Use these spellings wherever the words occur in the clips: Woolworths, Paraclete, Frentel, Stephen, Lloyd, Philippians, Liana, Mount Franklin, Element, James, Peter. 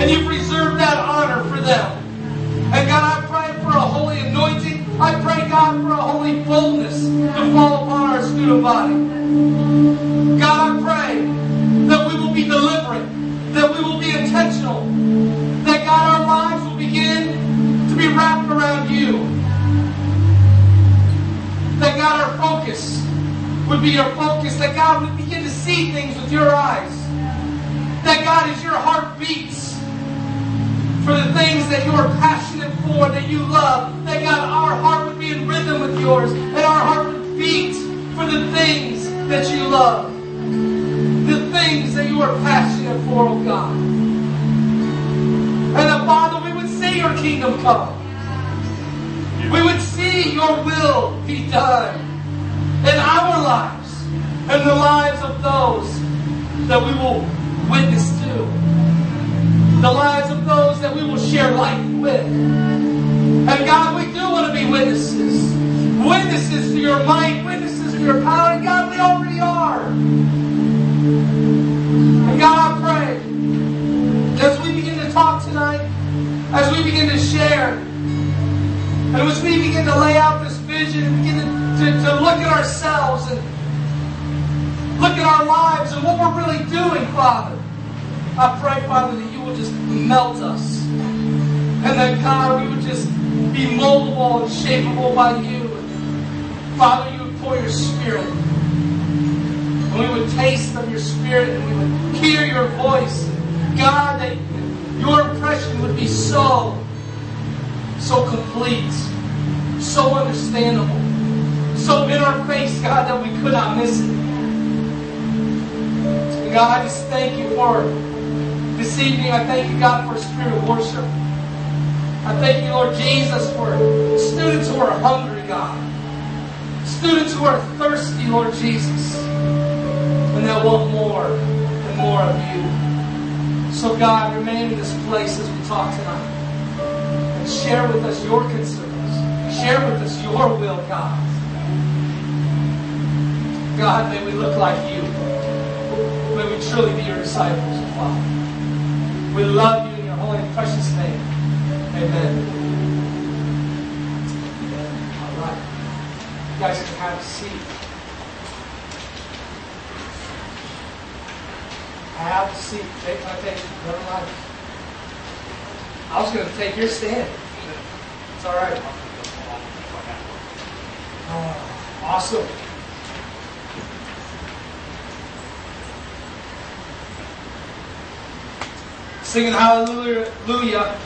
and you've reserved that honor for them. And God, I pray for a holy anointing. I pray, God, for a holy boldness to fall upon our student body. God, I pray that we will be deliberate, that we will be intentional, that, God, our lives will begin to be wrapped around you. That, God, our focus would be your focus, that, God, would begin to see things with your eyes. That, God, as your heart beats for the things that you are passionate for, that you love, that, God, our heart would be in rhythm with yours, and our heart would beat for the things that you love, the things that you are passionate for, oh God. And that, Father, we would see your kingdom come. We would see your will be done in our lives and the lives of those that we will witness to, the lives of those that we will share life with. And God, we do want to be witnesses. Witnesses to your might, witnesses to your power. And God, we already are. And God, I pray as we begin to talk tonight, as we begin to share, and as we begin to lay out this vision and begin to look at ourselves and look at our lives and what we're really doing, Father, I pray, Father, that you will just melt us. And that, God, we would just be moldable and shapeable by you. Father, you would pour your Spirit. And we would taste of your Spirit and we would hear your voice. God, that your impression would be so complete, so understandable, so in our face, God, that we could not miss it. And God, I just thank you for this evening. I thank you, God, for a spirit of worship. I thank you, Lord Jesus, for students who are hungry, God. Students who are thirsty, Lord Jesus. And they want more and more of you. So, God, remain in this place as we talk tonight. And share with us your concerns. Share with us your will, God. God, may we look like you. May we truly be your disciples, Father. We love you in your holy and precious name. Amen. All right. You guys can have a seat. Have a seat. Take my take. Never mind. I was going to take your stand. It's all right. Awesome. Singing hallelujah. Hallelujah.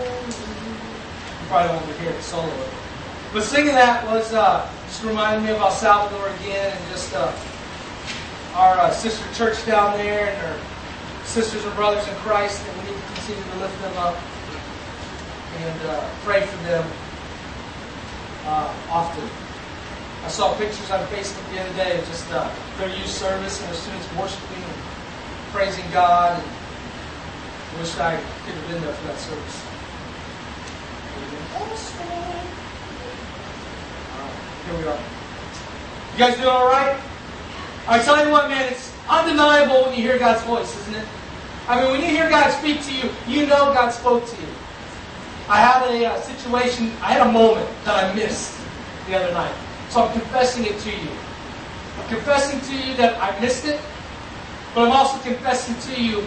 You probably won't be hearing the solo. But singing that was just reminded me of El Salvador again, and just our sister church down there, and our sisters and brothers in Christ, and we need to continue to lift them up and pray for them often. I saw pictures on Facebook the other day of just their youth service and their students worshiping and praising God. And I wish I could have been there for that service. Here we are. You guys doing all right? I tell you what, man, it's undeniable when you hear God's voice, isn't it? I mean, when you hear God speak to you, you know God spoke to you. I had a situation, I had a moment that I missed the other night. So I'm confessing it to you. I'm confessing to you that I missed it. But I'm also confessing to you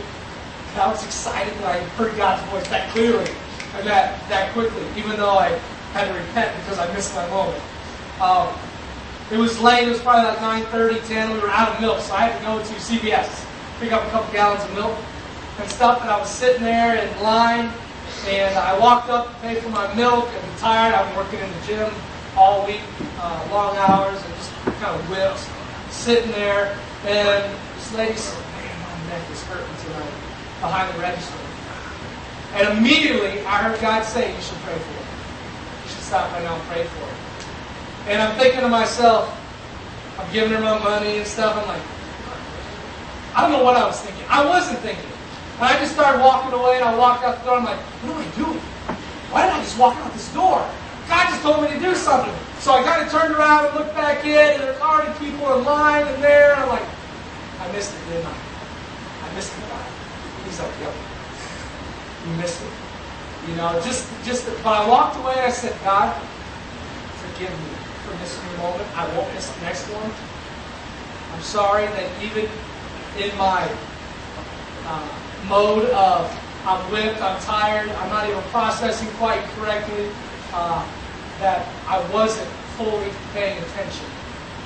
that I was excited that I heard God's voice that clearly and that quickly, even though I had to repent because I missed my moment. It was late. It was probably like 9:30, 10. We were out of milk, so I had to go to CVS, pick up a couple gallons of milk and stuff. And I was sitting there in line, and I walked up to pay for my milk. I'm tired. I've been working in the gym all week, long hours, and just kind of whipped, sitting there. And this lady said, "Man, my neck is hurting tonight," behind the register. And immediately I heard God say, "You should pray for it. You should stop right now and pray for it." And I'm thinking to myself, I'm giving her my money and stuff. I'm like, I don't know what I was thinking. I wasn't thinking. And I just started walking away, and I walked out the door. I'm like, what am I doing? Why did I just walk out this door? God just told me to do something. So I kind of turned around and looked back in, and there's already people in line and there. And I'm like, I missed it, didn't I? I missed it. He's something up. You missed it. You know, just when I walked away, I said, God, forgive me for missing the moment. I won't miss the next one. I'm sorry that even in my mode of I'm whipped, I'm tired, I'm not even processing quite correctly, that I wasn't fully paying attention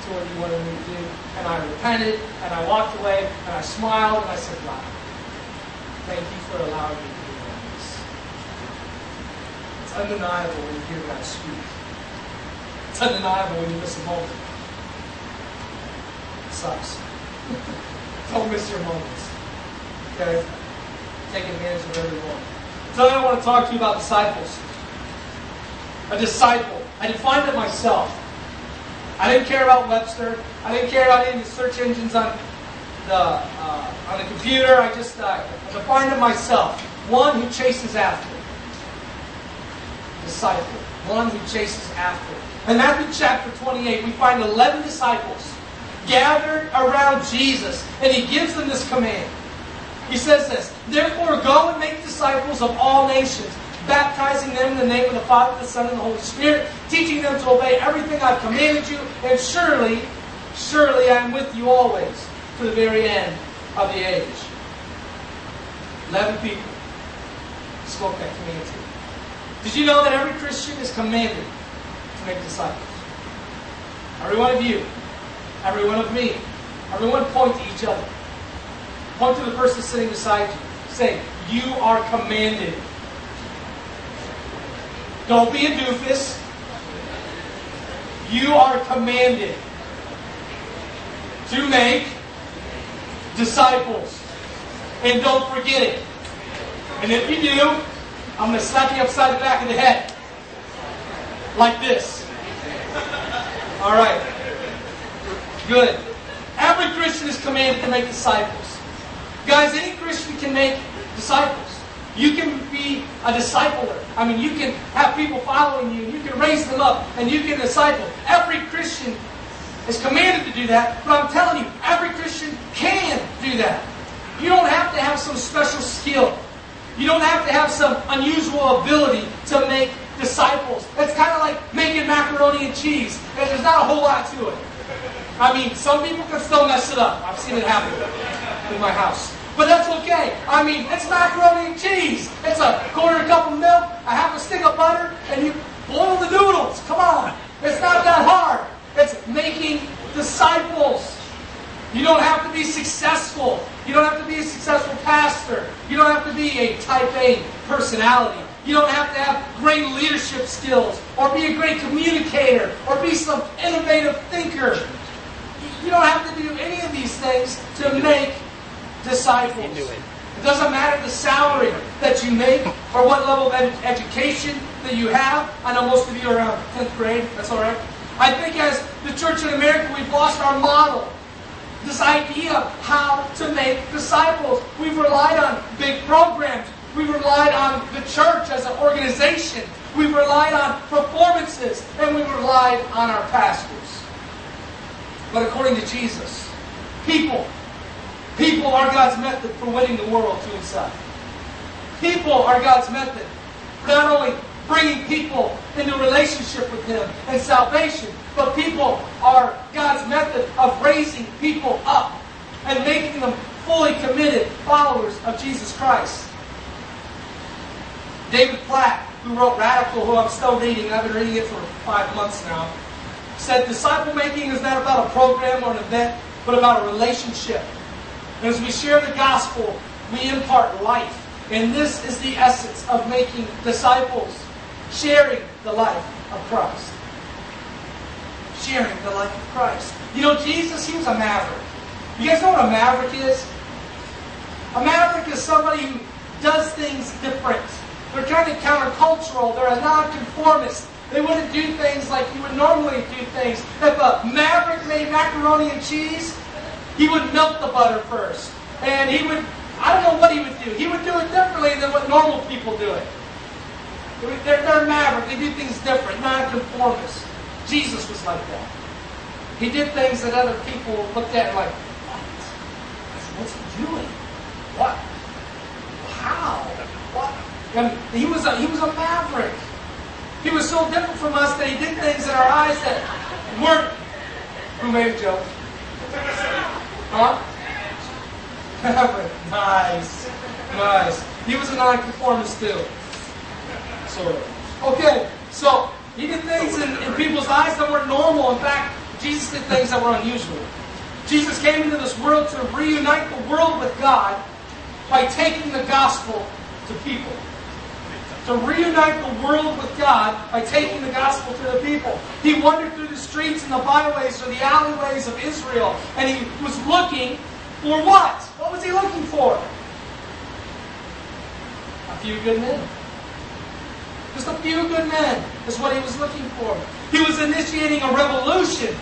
to what you wanted me to do. And I repented, and I walked away, and I smiled, and I said, wow, thank you for allowing me to do this. It's undeniable when you hear God speak. It's undeniable when you miss a moment. It sucks. Don't miss your moments. Okay? Take advantage of every moment. Tonight I want to talk to you about disciples. A disciple. I defined it myself. I didn't care about Webster. I didn't care about any of the search engines on the computer. I just defined it myself. One who chases after. Disciple. One who chases after. In Matthew chapter 28, we find 11 disciples gathered around Jesus, and he gives them this command. He says this, therefore go and make disciples of all nations, baptizing them in the name of the Father, the Son, and the Holy Spirit, teaching them to obey everything I've commanded you, and surely, surely I am with you always, to the very end of the age. 11 people spoke that command to you. Did you know that every Christian is commanded to make disciples? Every one of you, every one of me, everyone point to each other. Point to the person sitting beside you. Say, you are commanded. Don't be a doofus. You are commanded to make disciples. And don't forget it. And if you do, I'm going to slap you upside the back of the head. Like this. All right. Good. Every Christian is commanded to make disciples. Guys, any Christian can make disciples. You can be a discipler. I mean, you can have people following you, and you can raise them up, and you can disciple. Every Christian is commanded to do that, but I'm telling you, every Christian can do that. You don't have to have some special skill. You don't have to have some unusual ability to make disciples. It's kind of like making macaroni and cheese. There's not a whole lot to it. I mean, some people can still mess it up. I've seen it happen in my house. But that's okay. I mean, it's macaroni and cheese. It's a quarter cup of milk, a half a stick of butter, and you boil the noodles. Come on. It's not that hard. It's making disciples. You don't have to be successful. You don't have to be a successful pastor. You don't have to be a type A personality. You don't have to have great leadership skills or be a great communicator or be some innovative thinker. You don't have to do any of these things to make disciples. It doesn't matter the salary that you make or what level of education that you have. I know most of you are around 10th grade. That's all right. I think as the church in America, we've lost our model. This idea of how to make disciples. We've relied on big programs. We've relied on the church as an organization. We've relied on performances. And we've relied on our pastors. But according to Jesus, people are God's method for winning the world to Himself. People are God's method for not only bringing people into relationship with Him and salvation, but people are God's method of raising people up and making them fully committed followers of Jesus Christ. David Platt, who wrote Radical, who I'm still reading, I've been reading it for 5 months now, said disciple making is not about a program or an event, but about a relationship. And as we share the gospel, we impart life. And this is the essence of making disciples. Sharing the life of Christ. Sharing the life of Christ. You know, Jesus, He was a maverick. You guys know what a maverick is? A maverick is somebody who does things different. They're kind of countercultural. They're a nonconformist. They wouldn't do things like you would normally do things. If a maverick made macaroni and cheese, he would melt the butter first. And he would, I don't know what he would do. He would do it differently than what normal people do it. They're maverick. They do things different. Nonconformists. Jesus was like that. He did things that other people looked at and like, what? What's he doing? What? And he was a maverick. He was so different from us that he did things in our eyes that weren't... Who made a joke? Huh? Nice. Nice. He was a non-conformist too. Sort of. Okay, so he did things in people's eyes that were normal. In fact, Jesus did things that were unusual. Jesus came into this world to reunite the world with God by taking the gospel to people. To reunite the world with God by taking the gospel to the people. He wandered through the streets and the byways or the alleyways of Israel, and he was looking for what? What was he looking for? A few good men. Just a few good men is what he was looking for. He was initiating a revolution.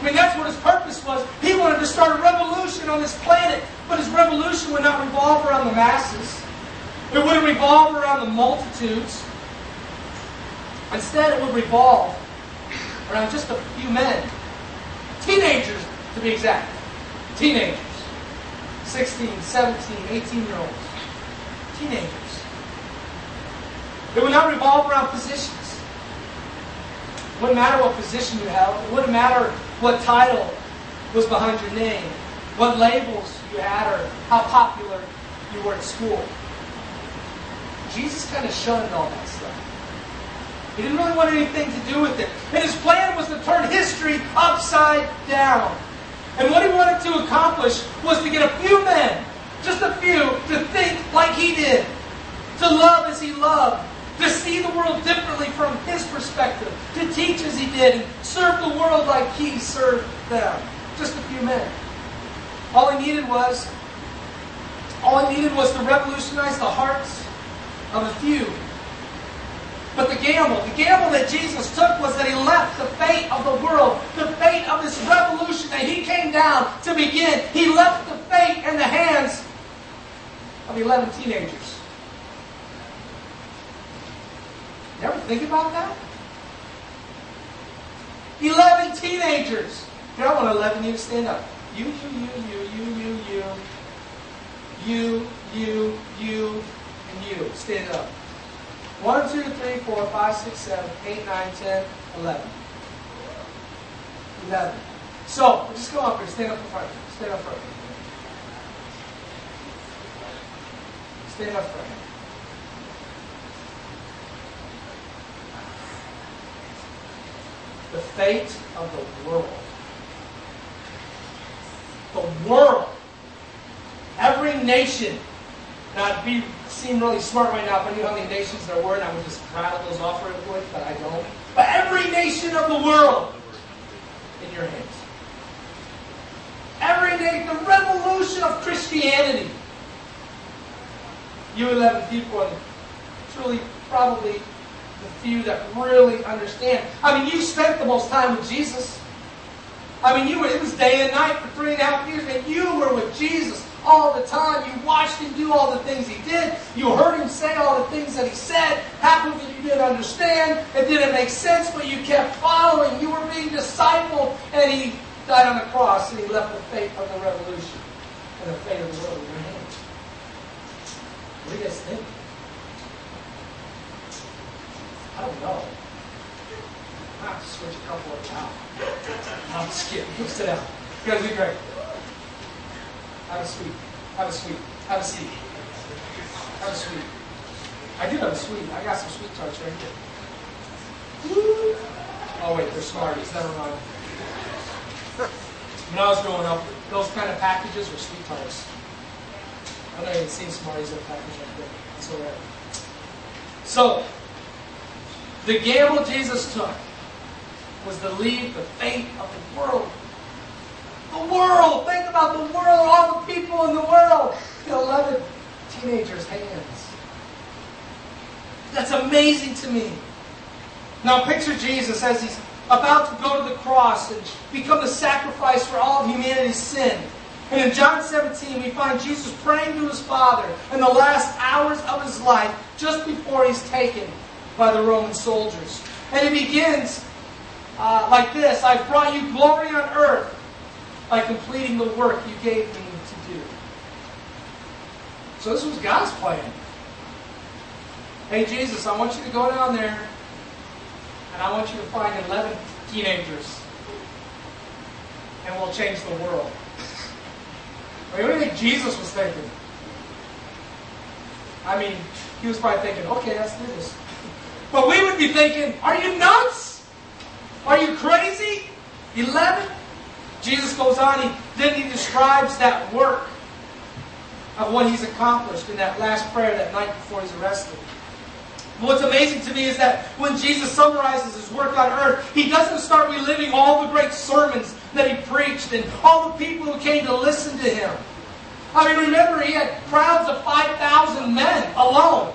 I mean, that's what his purpose was. He wanted to start a revolution on this planet, but his revolution would not revolve around the masses. It wouldn't revolve around the multitudes. Instead, it would revolve around just a few men. Teenagers, to be exact. Teenagers. 16, 17, 18-year-olds. Teenagers. It would not revolve around positions. It wouldn't matter what position you held. It wouldn't matter what title was behind your name, what labels you had, or how popular you were at school. Jesus kind of shunned all that stuff. He didn't really want anything to do with it. And his plan was to turn history upside down. And what he wanted to accomplish was to get a few men, just a few, to think like he did, to love as he loved, to see the world differently from his perspective, to teach as he did, and serve the world like he served them. Just a few men. All he needed was to revolutionize the hearts of a few. But the gamble that Jesus took was that he left the fate of the world, the fate of this revolution that he came down to begin. He left the fate in the hands of 11 teenagers. You ever think about that? 11 teenagers. Here, I want 11 of you to stand up. You. You. Stand up. 1, 2, 3, 4, 5, 6, 7, 8, 9, 10, 11. 11. So, just go up here. Stand up in front. Stand up front. Stand up front. The fate of the world. The world. Every nation. Now, I'd seem really smart right now if I knew how many nations there were, and I would just rattle those off real quick, but I don't. But every nation of the world in your hands. Every day, the revolution of Christianity. You 11 people, and truly, probably the few that really understand. I mean, you spent the most time with Jesus. I mean, it was day and night for 3.5 years, and you were with Jesus all the time. You watched him do all the things he did. You heard him say all the things that he said. Happened that you didn't understand. It didn't make sense, but you kept following. You were being discipled, and he died on the cross, and he left the fate of the revolution and the fate of the world in your hands. What do you guys think? I don't know. I have to switch a couple of them out. No, I'm just kidding. Go sit down. You guys be great. Have a sweet. I do have a sweet. I got some sweet tarts right here. Woo! Oh wait, they're Smarties. Never mind. When I was growing up, those kind of packages were sweet tarts. I've not even seen Smarties in a package like that. That's all right. So, the gamble Jesus took was to leave the fate of the world. The world! Think about the world, all the people in the world. In 11 teenagers' hands. That's amazing to me. Now picture Jesus as he's about to go to the cross and become the sacrifice for all of humanity's sin. And in John 17, we find Jesus praying to his Father in the last hours of his life, just before he's taken by the Roman soldiers. And it begins like this: I've brought you glory on earth by completing the work you gave me to do. So this was God's plan. Hey, Jesus, I want you to go down there and I want you to find 11 teenagers and we'll change the world. I mean, what do you think Jesus was thinking? I mean, he was probably thinking, okay, let's do this. But we would be thinking, are you nuts? Are you crazy? 11? Jesus goes on, he describes that work of what he's accomplished in that last prayer that night before he's arrested. But what's amazing to me is that when Jesus summarizes his work on earth, he doesn't start reliving all the great sermons that he preached and all the people who came to listen to him. I mean, remember, he had crowds of 5,000 men alone.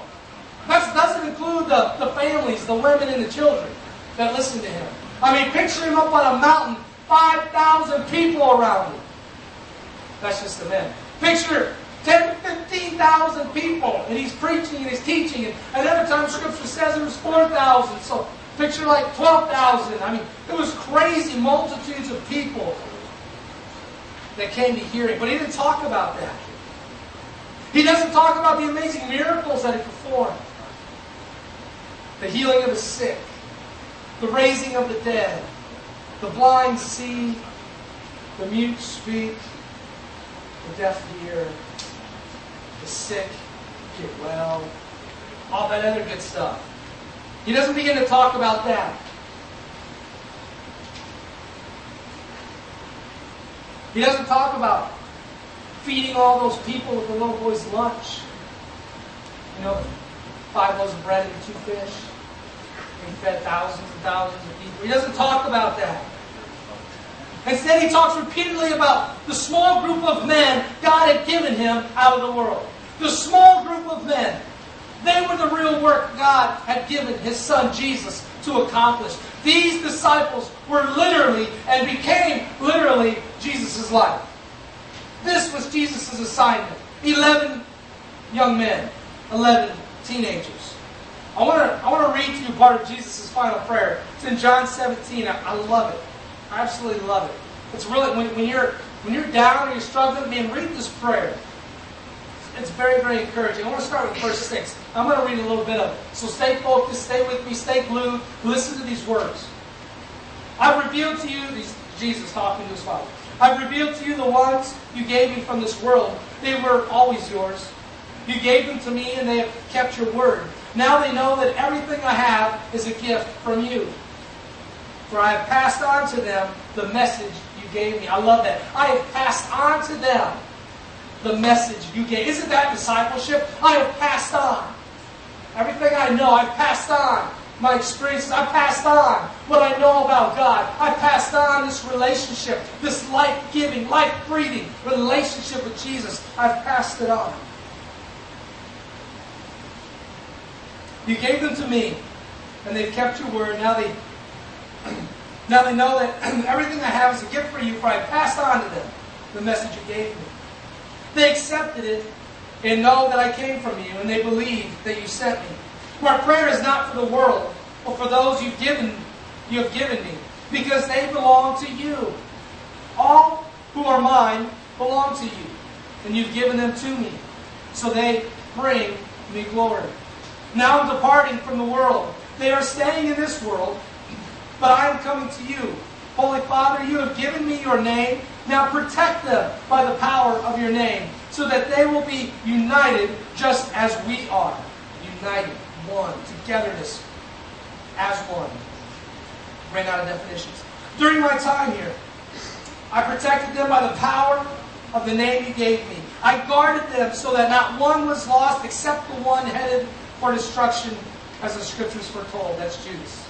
That doesn't include the families, the women and the children that listened to him. I mean, picture him up on a mountain, 5,000 people around him. That's just the men. Picture 10,000 to 15,000 people, and he's preaching and he's teaching. And another time, Scripture says it was 4,000. So picture like 12,000. I mean, it was crazy multitudes of people that came to hear him. But he didn't talk about that. He doesn't talk about the amazing miracles that he performed. The healing of the sick. The raising of the dead. The blind see. The mute speak. The deaf hear. The sick get well. All that other good stuff. He doesn't begin to talk about that. He doesn't talk about feeding all those people with the little boy's lunch. You know, 5 loaves of bread and 2 fish. He fed thousands and thousands of people. He doesn't talk about that. Instead, he talks repeatedly about the small group of men God had given him out of the world. The small group of men. They were the real work God had given His Son Jesus to accomplish. These disciples were literally and became literally Jesus' life. This was Jesus' assignment. 11 young men. 11 teenagers. I want to read to you part of Jesus' final prayer. It's in John 17. I love it. I absolutely love it. It's really, when you're down or you're struggling, man, read this prayer. It's very, very encouraging. I want to start with verse 6. I'm going to read a little bit of it. So stay focused, stay with me, stay glued. Listen to these words. I've revealed to you, Jesus talking to his Father. I've revealed to you the ones you gave me from this world. They were always yours. You gave them to me and they have kept your word. Now they know that everything I have is a gift from you. For I have passed on to them the message you gave me. I love that. I have passed on to them the message you gave. Isn't that discipleship? I have passed on. Everything I know, I've passed on. My experiences, I've passed on. What I know about God, I've passed on this relationship, this life-giving, life-breathing relationship with Jesus. I've passed it on. You gave them to me, and they've kept your word. Now they know that everything I have is a gift for you, for I passed on to them the message you gave me. They accepted it and know that I came from you, and they believe that you sent me. My prayer is not for the world, but for those you have given me, because they belong to you. All who are mine belong to you, and you've given them to me, so they bring me glory. Now I'm departing from the world. They are staying in this world, but I am coming to you. Holy Father, you have given me your name. Now protect them by the power of your name, so that they will be united just as we are. United, one, togetherness, as one. Ran out of definitions. During my time here, I protected them by the power of the name you gave me. I guarded them so that not one was lost except the one headed for destruction, as the Scriptures foretold. That's Judas.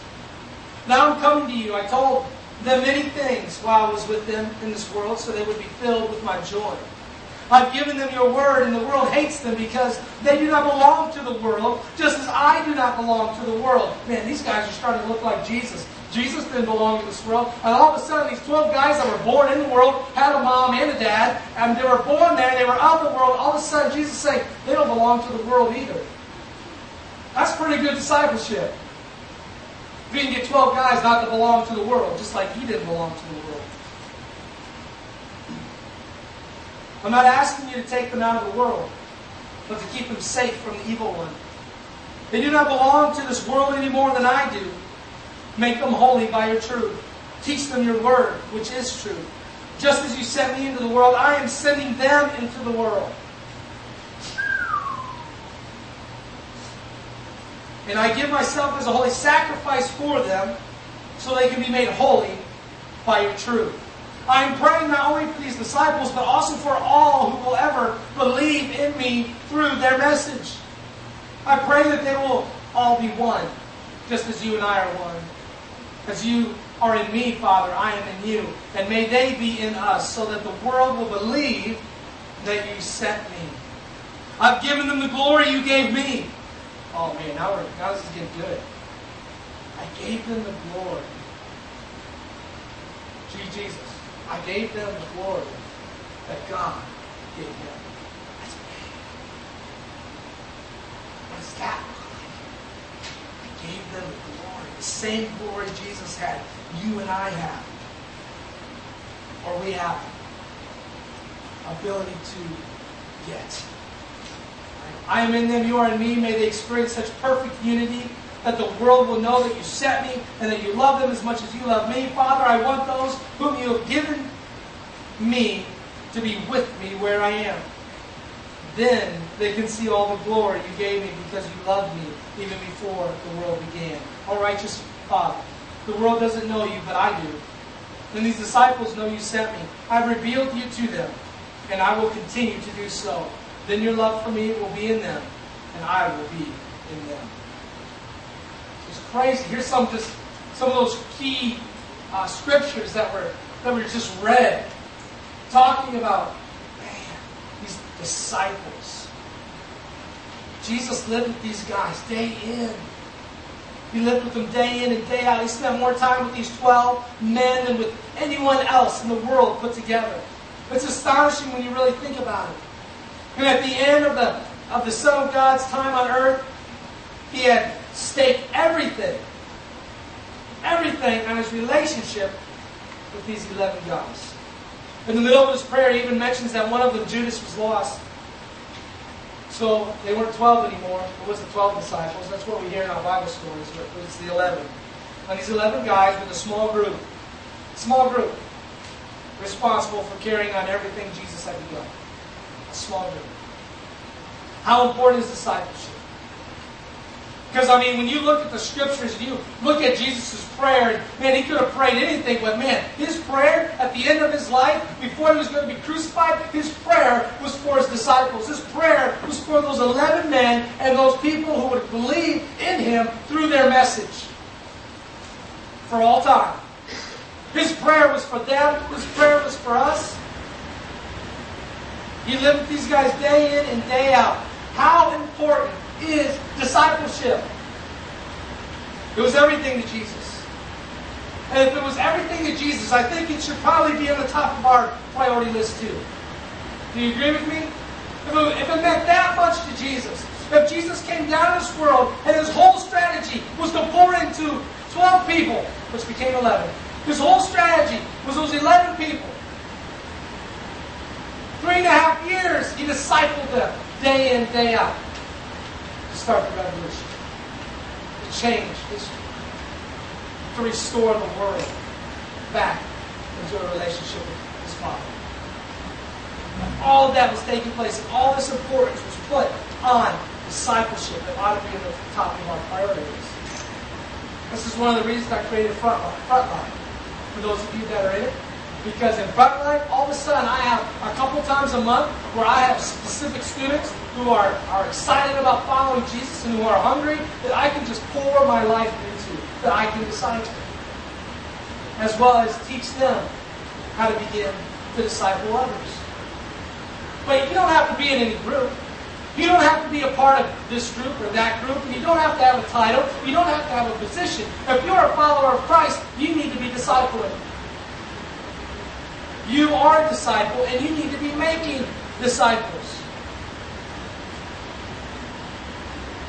Now I'm coming to you. I told them many things while I was with them in this world, so they would be filled with my joy. I've given them your word, and the world hates them because they do not belong to the world, just as I do not belong to the world. Man, these guys are starting to look like Jesus. Jesus didn't belong to this world. And all of a sudden, these 12 guys that were born in the world had a mom and a dad, and they were born there, they were out of the world. All of a sudden, Jesus is saying, they don't belong to the world either. That's pretty good discipleship. If you can get 12 guys not to belong to the world, just like he didn't belong to the world. I'm not asking you to take them out of the world, but to keep them safe from the evil one. They do not belong to this world any more than I do. Make them holy by your truth. Teach them your word, which is true. Just as you sent me into the world, I am sending them into the world. And I give myself as a holy sacrifice for them, so they can be made holy by your truth. I am praying not only for these disciples, but also for all who will ever believe in me through their message. I pray that they will all be one, just as you and I are one. As you are in me, Father, I am in you. And may they be in us, so that the world will believe that you sent me. I've given them the glory you gave me. Oh man, now this is getting good. I gave them the glory. Gee, Jesus, I gave them the glory that God gave them. That's big. What is that? I gave them the glory. The same glory Jesus had, you and I have. Or we have ability to get. I am in them, you are in me. May they experience such perfect unity that the world will know that you sent me and that you love them as much as you love me. Father, I want those whom you have given me to be with me where I am. Then they can see all the glory you gave me because you loved me even before the world began. O righteous Father, the world doesn't know you, but I do. And these disciples know you sent me. I've revealed you to them, and I will continue to do so. Then your love for me will be in them, and I will be in them. It's crazy. Here's some of those key scriptures that were just read, talking about, man, these disciples. Jesus lived with these guys day in. He lived with them day in and day out. He spent more time with these 12 men than with anyone else in the world put together. It's astonishing when you really think about it. And at the end of the Son of God's time on earth, He had staked everything on His relationship with these 11 guys. In the middle of His prayer, He even mentions that one of them, Judas, was lost. So they weren't 12 anymore. It was the 12 disciples. That's what we hear in our Bible stories. But it's the 11. And these 11 guys were the small group, responsible for carrying on everything Jesus had begun. Small group. How important is discipleship? Because, I mean, when you look at the scriptures, you look at Jesus' prayer, man, he could have prayed anything, but man, his prayer at the end of his life, before he was going to be crucified, his prayer was for his disciples. His prayer was for those 11 men and those people who would believe in him through their message. For all time. His prayer was for them. His prayer was for us. He lived with these guys day in and day out. How important is discipleship? It was everything to Jesus. And if it was everything to Jesus, I think it should probably be on the top of our priority list too. Do you agree with me? If it meant that much to Jesus, if Jesus came down to this world and his whole strategy was to pour into 12 people, which became 11, his whole strategy was those 11 people. 3.5 years, he discipled them day in, day out to start the revolution, to change history, to restore the world back into a relationship with his Father. And all of that was taking place, and all this importance was put on discipleship. It ought to be at the top of our priority list. This is one of the reasons I created Frontline. For those of you that are in it, because in Frontline, all of a sudden, I have a couple times a month where I have specific students who are excited about following Jesus and who are hungry, that I can just pour my life into, that I can disciple. As well as teach them how to begin to disciple others. But you don't have to be in any group. You don't have to be a part of this group or that group. And you don't have to have a title. You don't have to have a position. If you're a follower of Christ, you need to be discipling. You are a disciple, and you need to be making disciples.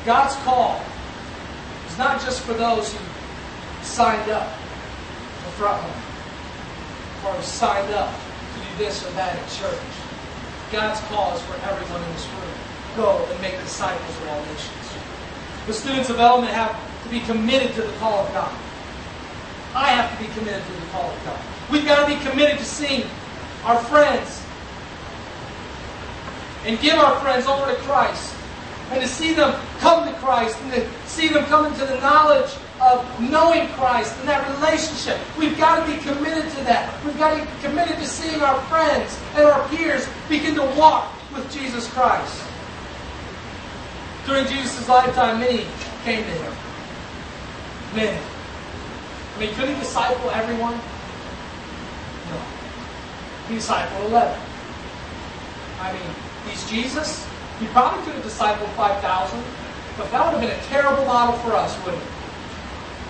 God's call is not just for those who signed up for Frontline, or signed up to do this or that at church. God's call is for everyone in this room. Go and make disciples of all nations. The students of Element have to be committed to the call of God. I have to be committed to the call of God. We've got to be committed to seeing our friends and give our friends over to Christ, and to see them come to Christ, and to see them come into the knowledge of knowing Christ and that relationship. We've got to be committed to that. We've got to be committed to seeing our friends and our peers begin to walk with Jesus Christ. During Jesus' lifetime, many came to Him. Many. I mean, could He disciple everyone? No. He discipled 11. I mean, He's Jesus. He probably could have discipled 5,000, but that would have been a terrible model for us, wouldn't it?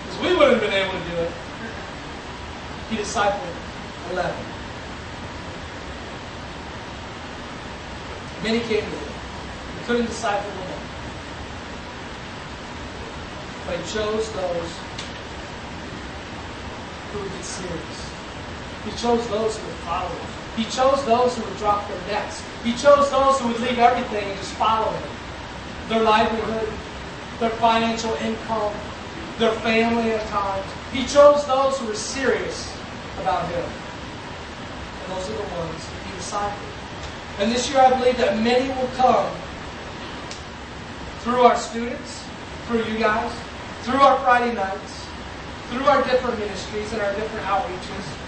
Because we wouldn't have been able to do it. He discipled 11. Many came to Him. He couldn't disciple them all. But He chose those who would get serious. He chose those who would follow Him. He chose those who would drop their nets. He chose those who would leave everything and just follow Him. Their livelihood, their financial income, their family at times. He chose those who were serious about Him. And those are the ones He discipled. And this year I believe that many will come through our students, through you guys, through our Friday nights, through our different ministries and our different outreaches.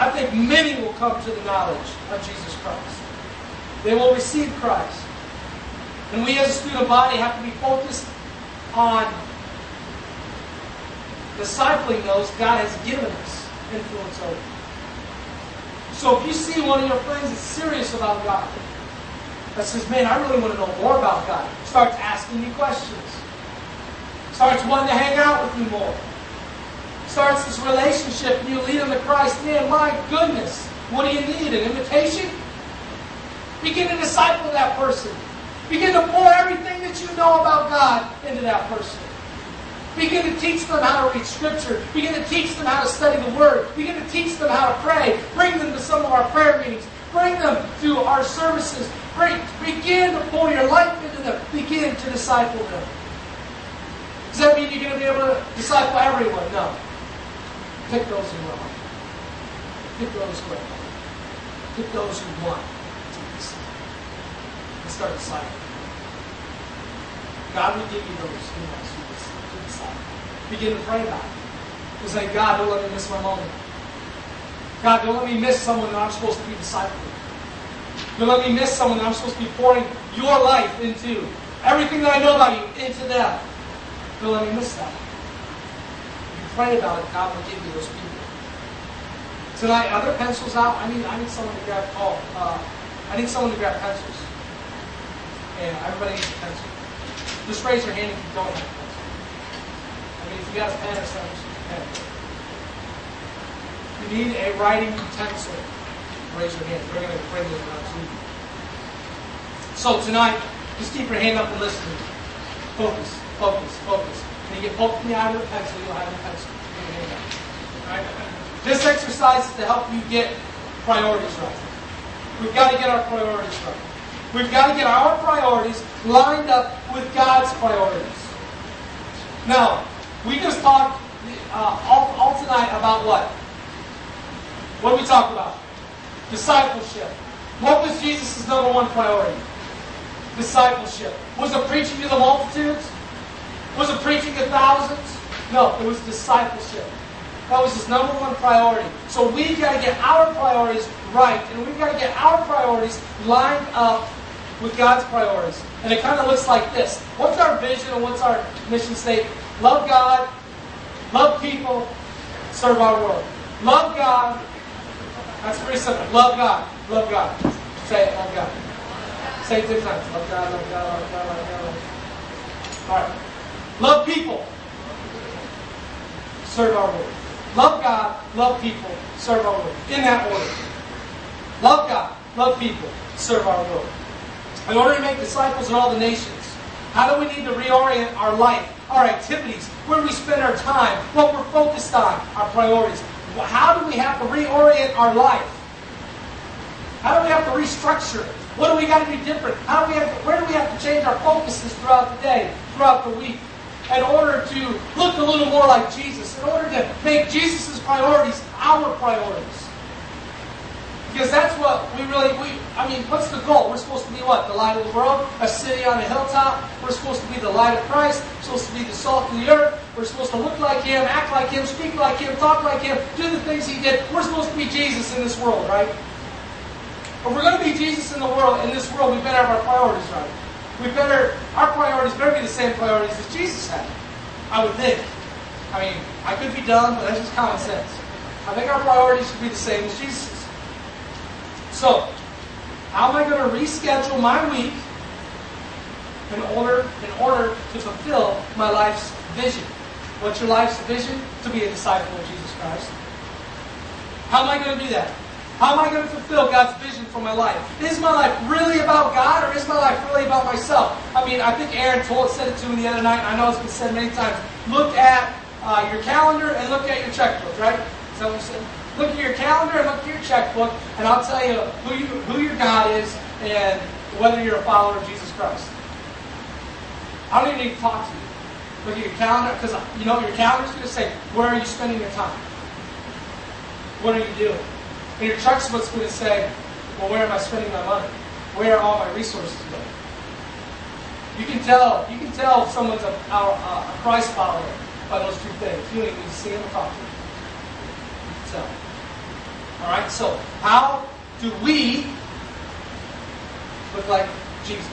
I think many will come to the knowledge of Jesus Christ. They will receive Christ. And we as a student body have to be focused on discipling those God has given us influence over. So if you see one of your friends that's serious about God, that says, man, I really want to know more about God, starts asking you questions, starts wanting to hang out with you more, starts this relationship, and you lead him to Christ, man, my goodness, what do you need? An invitation? Begin to disciple that person. Begin to pour everything that you know about God into that person. Begin to teach them how to read Scripture. Begin to teach them how to study the Word. Begin to teach them how to pray. Bring them to some of our prayer meetings. Bring them to our services. Begin to pour your life into them. Begin to disciple them. Does that mean you're going to be able to disciple everyone? No. Pick those who want. Pick those who want. Pick those who want to be disciplined. And start discipling. God will give you those who want to disciple. Begin to pray about it. Because like, God, don't let me miss my moment. God, don't let me miss someone that I'm supposed to be discipling. Don't let me miss someone that I'm supposed to be pouring your life into. Everything that I know about you, into them. Don't let me miss that. Pray about it, God will give you those people. Tonight, are there pencils out? I need someone to grab pencils. And everybody needs a pencil. Just raise your hand if you don't have a pencil. If you got a pen or something, just use a pen. If you need a writing utensil, raise your hand. We're going to bring those out to you. So tonight, just keep your hand up and listen. Focus, focus, focus. When you get poked in the eye with a pencil, you'll have a pencil. Right? This exercise is to help you get priorities right. We've got to get our priorities right. We've got to get our priorities lined up with God's priorities. Now, we just talked all tonight about what? What did we talk about? Discipleship. What was Jesus' number one priority? Discipleship. Was it preaching to the multitudes? Was it preaching to thousands? No, it was discipleship. That was his number one priority. So we've got to get our priorities right. And we've got to get our priorities lined up with God's priorities. And it kind of looks like this. What's our vision and what's our mission statement? Love God, love people, serve our world. Love God. That's pretty simple. Love God, love God. Say it, love God. Say it 3 times. Love God, love God, love God, love God. All right. Love people. Serve our Lord. Love God, love people, serve our Lord. In that order. Love God, love people, serve our Lord. In order to make disciples in all the nations, how do we need to reorient our life, our activities, where we spend our time, what we're focused on, our priorities? How do we have to reorient our life? How do we have to restructure it? What do we got to do different? How do we have to, where do we have to change our focuses throughout the day, throughout the week, in order to look a little more like Jesus, in order to make Jesus' priorities our priorities? Because that's what we really, what's the goal? We're supposed to be what? The light of the world? A city on a hilltop? We're supposed to be the light of Christ. We're supposed to be the salt of the earth. We're supposed to look like Him, act like Him, speak like Him, talk like Him, do the things He did. We're supposed to be Jesus in this world, right? If we're going to be Jesus in the world, we better have our priorities right. Our priorities better be the same priorities as Jesus had, I would think. I could be dumb, but that's just common sense. I think our priorities should be the same as Jesus'. So, how am I going to reschedule my week in order to fulfill my life's vision? What's your life's vision? To be a disciple of Jesus Christ. How am I going to do that? How am I going to fulfill God's vision for my life? Is my life really about God, or is my life really about myself? I think Aaron said it to me the other night, and I know it's been said many times. Look at your calendar and look at your checkbook, right? Is that what you said? Look at your calendar and look at your checkbook, and I'll tell you who your God is and whether you're a follower of Jesus Christ. I don't even need to talk to you. Look at your calendar, because you know your calendar's going to say, where are you spending your time? What are you doing? And your checkbook's going to say, well, where am I spending my money? Where are all my resources going? You can tell if someone's a Christ follower by those two things. You don't even need to see them or talk to them. All right, so how do we look like Jesus?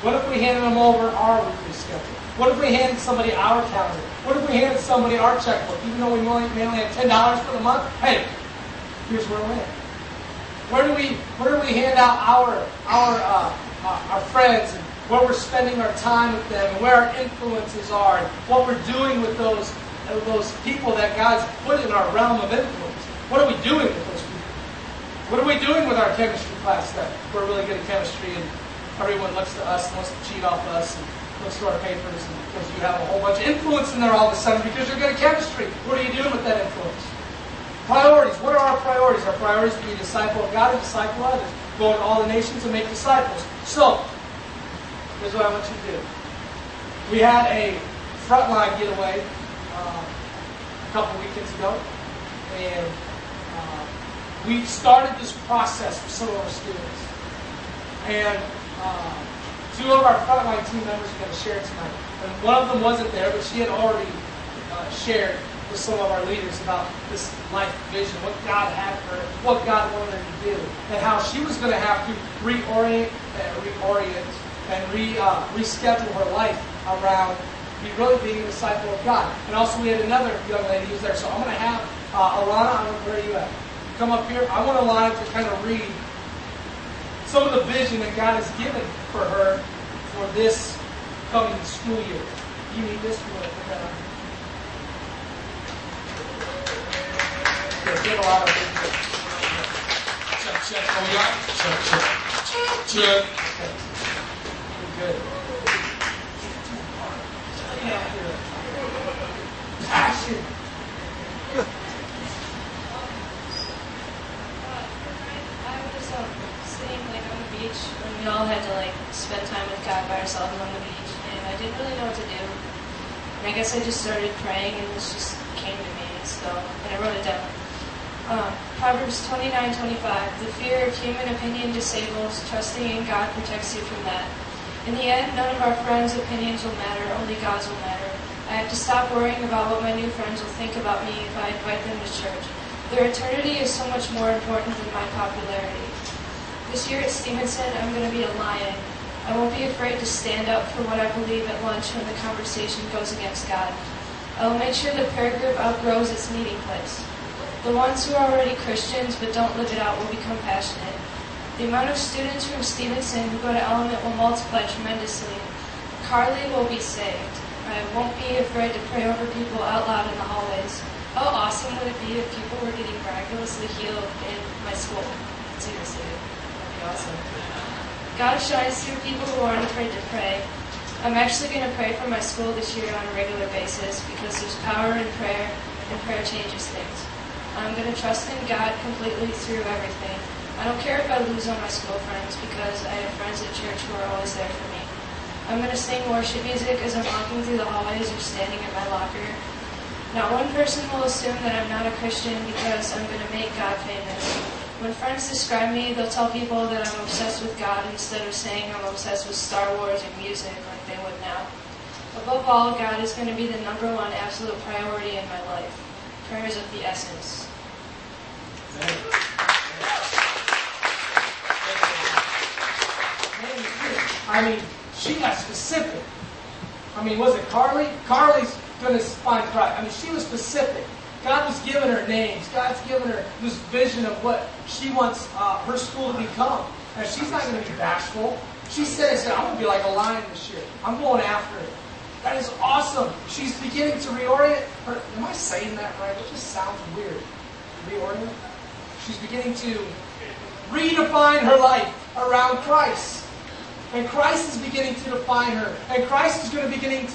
What if we handed them over our weekly schedule? What if we handed somebody our calendar? What if we handed somebody our checkbook? Even though we only have $10 for the month, hey, here's where we're at. Where do we hand out our friends and where we're spending our time with them and where our influences are and what we're doing with those people that God's put in our realm of influence? What are we doing with those people? What are we doing with our chemistry class that we're really good at chemistry and everyone looks to us and wants to cheat off us and looks to our papers and because you have a whole bunch of influence in there all of a sudden because you're good at chemistry. What are you doing with that influence? Priorities. What are our priorities? Our priorities are to be a disciple of God and disciple others. Go to all the nations and make disciples. So, here's what I want you to do. We had a frontline getaway a couple weekends ago, and we started this process for some of our students. And two of our frontline team members are going to share tonight. And one of them wasn't there, but she had already shared with some of our leaders about this life vision, what God had for her, what God wanted her to do, and how she was going to have to reschedule her life around really being a disciple of God. And also we had another young lady who was there. So I'm going to have Alana, where are you at? Come up here. I want Alana to kind of read some of the vision that God has given for her for this coming school year. You need this one. Yeah, give Alana a big break. Check, check. Oh, yeah. Check, check. Check. Okay. Good. Passion. I was sitting on the beach when we all had to spend time with God by ourselves on the beach, and I didn't really know what to do. And I guess I just started praying, and this just came to me. And I wrote it down. Proverbs 29:25. The fear of human opinion disables. Trusting in God protects you from that. In the end, none of our friends' opinions will matter, only God's will matter. I have to stop worrying about what my new friends will think about me if I invite them to church. Their eternity is so much more important than my popularity. This year at Stevenson, I'm going to be a lion. I won't be afraid to stand up for what I believe at lunch when the conversation goes against God. I will make sure the prayer group outgrows its meeting place. The ones who are already Christians but don't live it out will become passionate. The amount of students from Stevenson who go to Element will multiply tremendously. Carly will be saved. I won't be afraid to pray over people out loud in the hallways. How awesome would it be if people were getting miraculously healed in my school? Seriously, that would be awesome. God shines through people who aren't afraid to pray. I'm actually going to pray for my school this year on a regular basis because there's power in prayer, and prayer changes things. I'm going to trust in God completely through everything. I don't care if I lose all my school friends because I have friends at church who are always there for me. I'm going to sing worship music as I'm walking through the hallways or standing in my locker. Not one person will assume that I'm not a Christian because I'm going to make God famous. When friends describe me, they'll tell people that I'm obsessed with God instead of saying I'm obsessed with Star Wars and music like they would now. Above all, God is going to be the #1 absolute priority in my life. Prayer is of the essence. I mean, she got specific. I mean, was it Carly? Carly's going to find Christ. I mean, she was specific. God was giving her names. God's given her this vision of what she wants her school to become. Now, she's not going to be bashful. She says, I'm going to be like a lion this year. I'm going after it. That is awesome. She's beginning to reorient her. Am I saying that right? It just sounds weird. Reorient? She's beginning to redefine her life around Christ. And Christ is beginning to define her. And Christ is going to define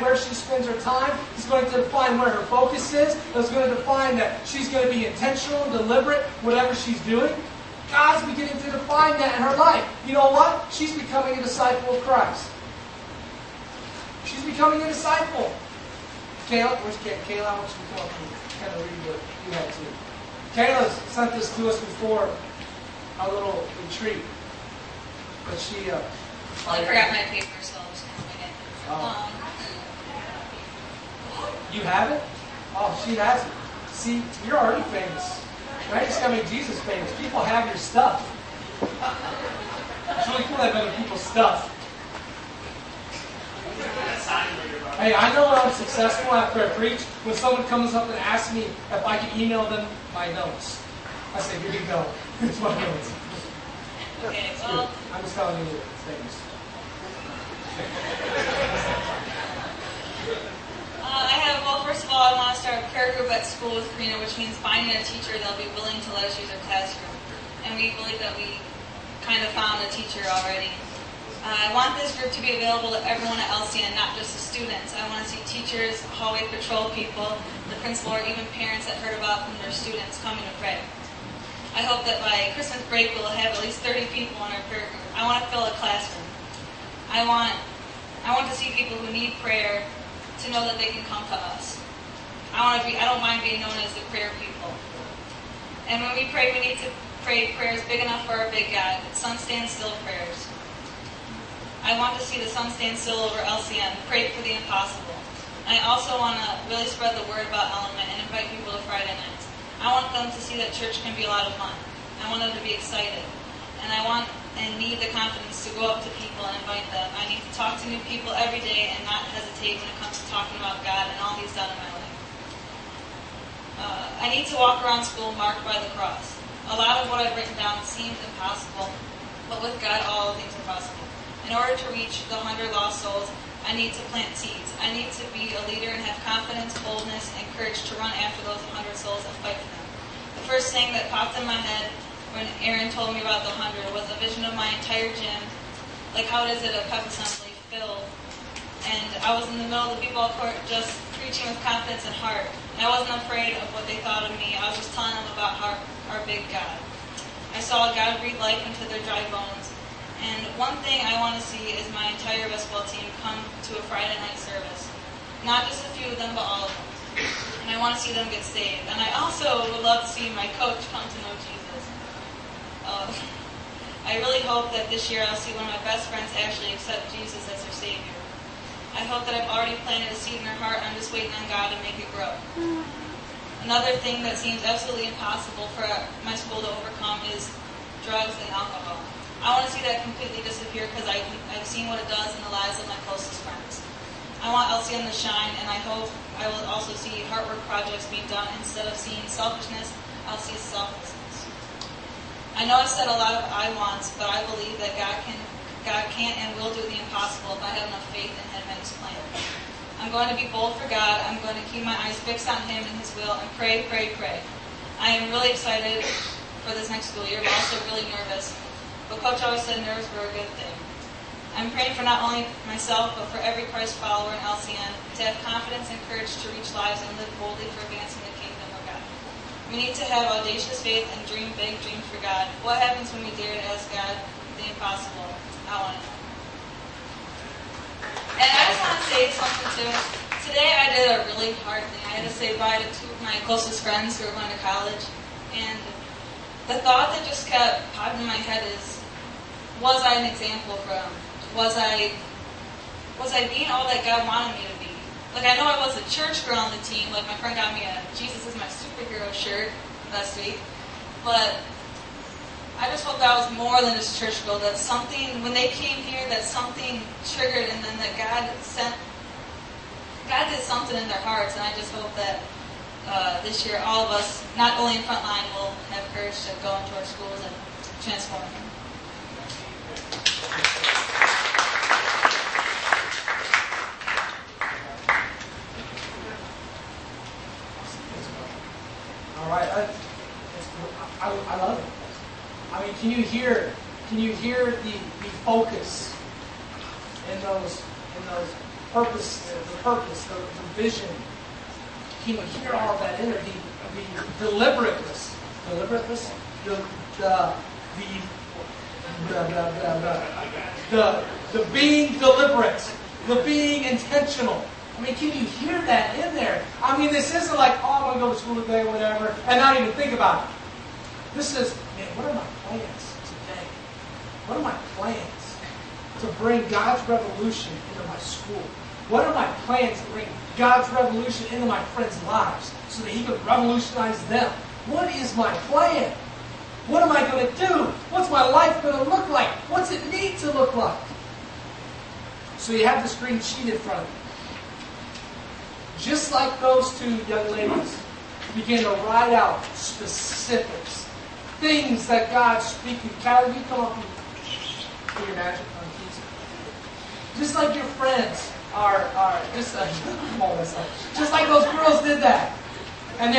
where she spends her time. It's going to define where her focus is. It's going to define that she's going to be intentional and deliberate, whatever she's doing. God's beginning to define that in her life. You know what? She's becoming a disciple of Christ. She's becoming a disciple. Kayla, where's Kayla? I want you to come up and kind of read what you had to. Kayla sent this to us before our little retreat. But she, I forgot my paper, so I was going to get it. You have it? Oh, she has it. See, you're already famous. Right? It's going to make Jesus famous. People have your stuff. It's really cool to have other people's stuff. Hey, I know when I'm successful after I preach, when someone comes up and asks me if I can email them my notes. I say, here you go. It's my notes. Okay, well, I'm just telling you things. First of all, I want to start a prayer group at school with Karina, which means finding a teacher that'll be willing to let us use our classroom. And we believe that we kind of found a teacher already. I want this group to be available to everyone at LCN, not just the students. I want to see teachers, hallway patrol people, the principal, or even parents that heard about from their students coming to pray. I hope that by Christmas break we'll have at least 30 people in our prayer group. I want to fill a classroom. I want to see people who need prayer to know that they can come to us. I don't mind being known as the prayer people. And when we pray, we need to pray prayers big enough for our big God. Sun stand still prayers. I want to see the sun stand still over LCM. Pray for the impossible. I also want to really spread the word about Element and invite people to Friday nights. I want them to see that church can be a lot of fun. I want them to be excited. And I want and need the confidence to go up to people and invite them. I need to talk to new people every day and not hesitate when it comes to talking about God and all He's done in my life. I need to walk around school marked by the cross. A lot of what I've written down seems impossible, but with God all things are possible. In order to reach the 100 lost souls, I need to plant seeds. I need to be a leader and have confidence, boldness, and courage to run after those 100 souls and fight for them. The first thing that popped in my head when Aaron told me about the 100 was a vision of my entire gym. Like, how does it a pep assembly filled? And I was in the middle of the b-ball court just preaching with confidence and heart. And I wasn't afraid of what they thought of me. I was just telling them about our big God. I saw God breathe life into their dry bones. And one thing I want to see is my entire basketball team come to a Friday night service. Not just a few of them, but all of them. And I want to see them get saved. And I also would love to see my coach come to know Jesus. I really hope that this year I'll see one of my best friends actually accept Jesus as their Savior. I hope that I've already planted a seed in her heart. I'm just waiting on God to make it grow. Another thing that seems absolutely impossible for my school to overcome is drugs and alcohol. I want to see that completely disappear because I've seen what it does in the lives of my closest friends. I want LCN to shine, and I hope I will also see hard work projects being done. Instead of seeing selfishness, I'll see selflessness. I know I've said a lot of I wants, but I believe that God can and will do the impossible if I have enough faith and have His plan. I'm going to be bold for God. I'm going to keep my eyes fixed on Him and His will, and pray, pray, pray. I am really excited for this next school year, but also really nervous. But Coach always said nerves were a good thing. I'm praying for not only myself, but for every Christ follower in LCN to have confidence and courage to reach lives and live boldly for advancing the kingdom of God. We need to have audacious faith and dream big dreams for God. What happens when we dare to ask God the impossible? I want to know. And I just want to say something too. Today I did a really hard thing. I had to say bye to two of my closest friends who were going to college. And the thought that just kept popping in my head is, was I an example for them? Was I being all that God wanted me to be? Like, I know I was a church girl on the team. Like, my friend got me a Jesus is my superhero shirt last week. But I just hope that I was more than just a church girl. That something, when they came here, that something triggered, and then that God did something in their hearts. And I just hope that this year all of us, not only in Frontline, will have courage to go into our schools and transform them. I love it. I mean, can you hear the focus in those purpose, the vision? Can you hear all of that energy, the deliberateness, the being deliberate, the being intentional. I mean, can you hear that in there? I mean, this isn't like, oh, I'm going to go to school today or whatever, and not even think about it. This is, man, what are my plans today? What are my plans to bring God's revolution into my school? What are my plans to bring God's revolution into my friends' lives so that He can revolutionize them? What is my plan? What am I going to do? What's my life going to look like? What's it need to look like? So you have this green sheet in front of you. Just like those two young ladies begin to write out specifics, things that God's speaking. Kylie, you come up with your magic on keys. Just like your friends just like those girls did that, and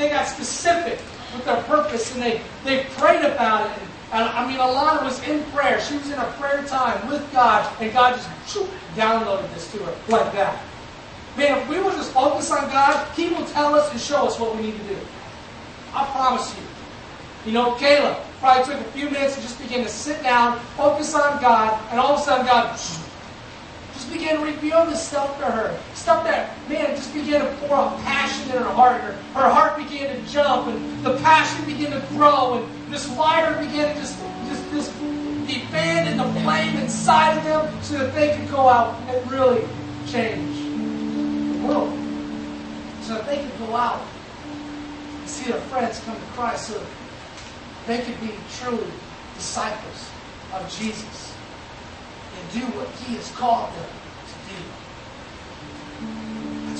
they got specific with their purpose, and they prayed about it. And I mean, Alana was in prayer. She was in a prayer time with God, and God just downloaded this to her like that. Man, if we will just focus on God, He will tell us and show us what we need to do. I promise you. You know, Caleb probably took a few minutes and just began to sit down, focus on God, and all of a sudden God just began to reveal this stuff to her. Stuff that, man, just began to pour out passion in her heart. Her heart began to jump, and the passion began to grow, and this fire began to just be fanned in the flame inside of them so that they could go out and really change world, so that they could go out and see their friends come to Christ, so that they could be truly disciples of Jesus and do what He has called them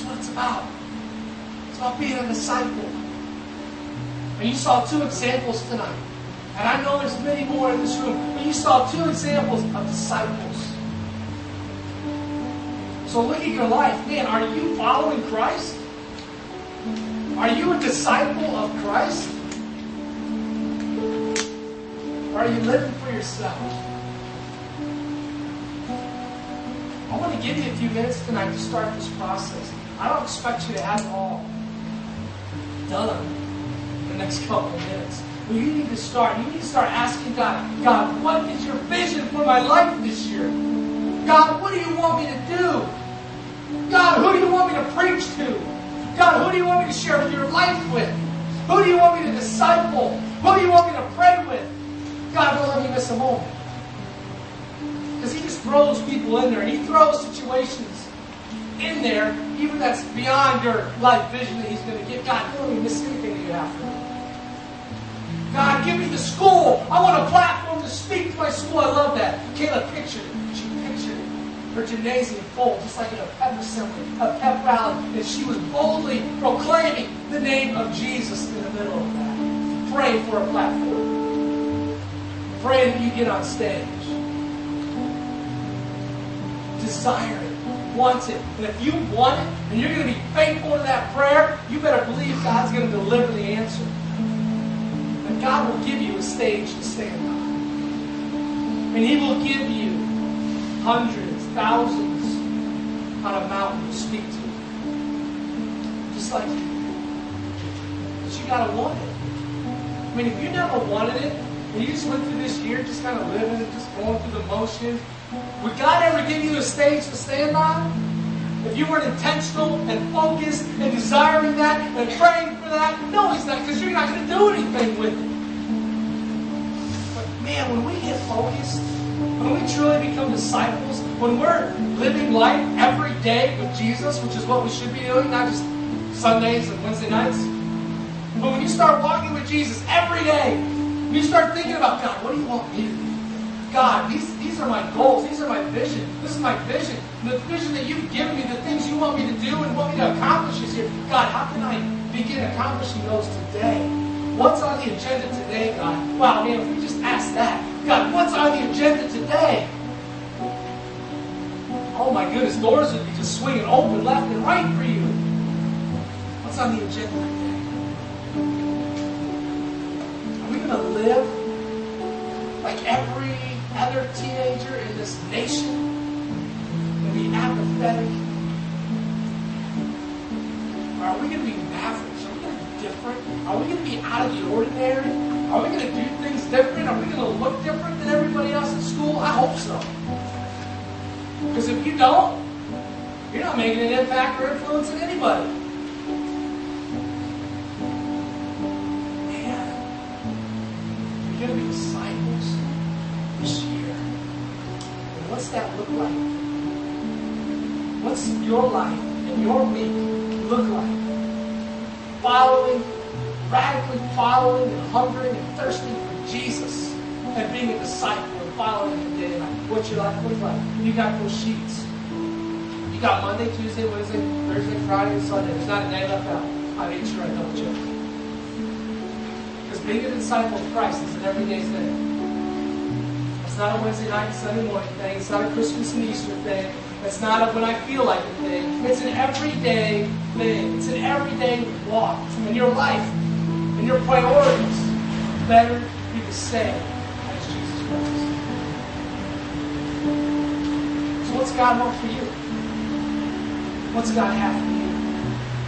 to do. That's what it's about. It's about being a disciple. And you saw two examples tonight. And I know there's many more in this room, but you saw two examples of disciples. So look at your life. Man, are you following Christ? Are you a disciple of Christ? Or are you living for yourself? I want to give you a few minutes tonight to start this process. I don't expect you to have it all done in the next couple of minutes. But you need to start. You need to start asking God, what is your vision for my life this year? God, what do you want me to do? God, who do you want me to preach to? God, who do you want me to share your life with? Who do you want me to disciple? Who do you want me to pray with? God, don't let me miss a moment. Because He just throws people in there. And He throws situations in there, even that's beyond your life vision that He's going to give. God, don't let me miss anything that you have for me. God, give me the school. I want a platform to speak to my school. I love that. Caleb pictured it. She pictured it. Her gymnasium full, just like in a pep assembly, a pep rally, and she was boldly proclaiming the name of Jesus in the middle of that. Pray for a platform. Pray that you get on stage. Desire it. Want it. And if you want it, and you're going to be faithful to that prayer, you better believe God's going to deliver the answer. And God will give you a stage to stand on. And He will give you hundreds, thousands on a mountain to speak to. Just like you. But you gotta want it. I mean, if you never wanted it, and you just went through this year just kind of living and just going through the motions, would God ever give you a stage to stand on? If you weren't intentional and focused and desiring that and praying for that, no, He's not, because you're not going to do anything with it. But man, when we get focused, when we truly become disciples, when we're living life every day with Jesus, which is what we should be doing, not just Sundays and Wednesday nights, but when you start walking with Jesus every day, when you start thinking about, God, what do you want me to do? God, these are my goals. These are my vision. This is my vision. The vision that you've given me, the things you want me to do and want me to accomplish is here. God, how can I begin accomplishing those today? What's on the agenda today, God? Wow, man, if we just ask that. God, what's on the agenda today? Oh my goodness, doors would be just swinging open left and right for you. What's on the agenda today? Are we going to live like every other teenager in this nation and be apathetic? Or are we going to be average? Are we going to be different? Are we going to be out of the ordinary? Are we going to do things different? Are we going to look different than everybody else at school? I hope so. Because if you don't, you're not making an impact or influence on anybody. Man, you're going to be disciples this year. What's that look like? What's your life and your week look like? Following, radically following and hungering and thirsting for Jesus and being a disciple and following Him day and night. What's your life look like? You got those sheets. You got Monday, Tuesday, Wednesday, Thursday, Friday, and Sunday. There's not a day left out. I make sure I double check. Because being a disciple of Christ is an everyday thing. It's not a Wednesday night and Sunday morning thing. It's not a Christmas and Easter thing. It's not a when I feel like it thing. It's an everyday thing. It's an everyday walk in your life and your priorities. Better be the same as Jesus Christ. So what's God want for you? What's God have for you?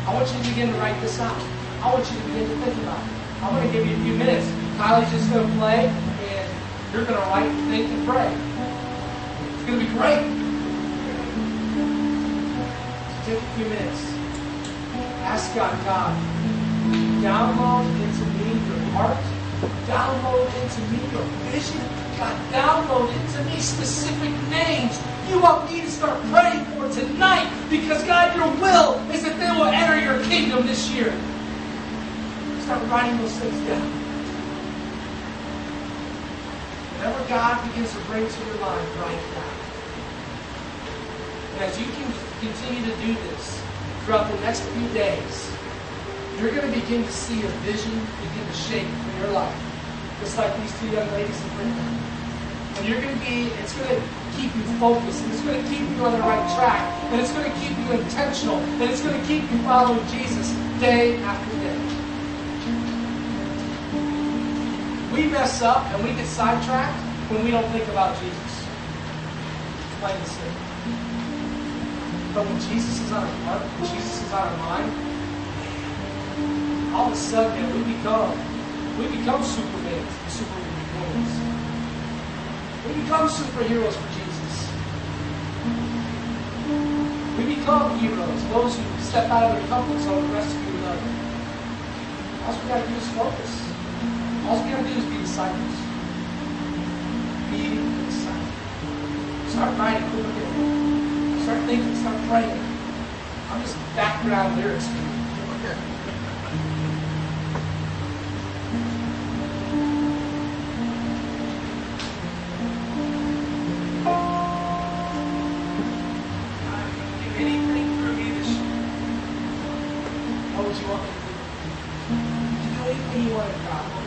I want you to begin to write this out. I want you to begin to think about it. I'm going to give you a few minutes. Kylie's just going to play. You're going to write, think, and pray. It's going to be great. Take a few minutes. Ask God, download into me your heart. Download into me your vision. God, download into me specific names you want me to start praying for tonight. Because God, your will is that they will enter your kingdom this year. Start writing those things down. Whatever God begins to bring to your mind right now. And as you can continue to do this throughout the next few days, you're going to begin to see a vision begin to shape in your life. Just like these two young ladies in Britain. And you're going to be, it's going to keep you focused. And it's going to keep you on the right track. And it's going to keep you intentional. And it's going to keep you following Jesus day after day. We mess up and we get sidetracked when we don't think about Jesus. Plain and simple. But when Jesus is on our heart, when Jesus is on our mind, all of a sudden we become supermen, superwomen. We become superheroes for Jesus. We become heroes, those who step out of their comfort zone and rescue another. All we got to do is focus. All we got to do is be disciples. Be a disciple. Start writing, start thinking, start praying. I'm just background lyrics. Anything you want to do. You do anything you want to do.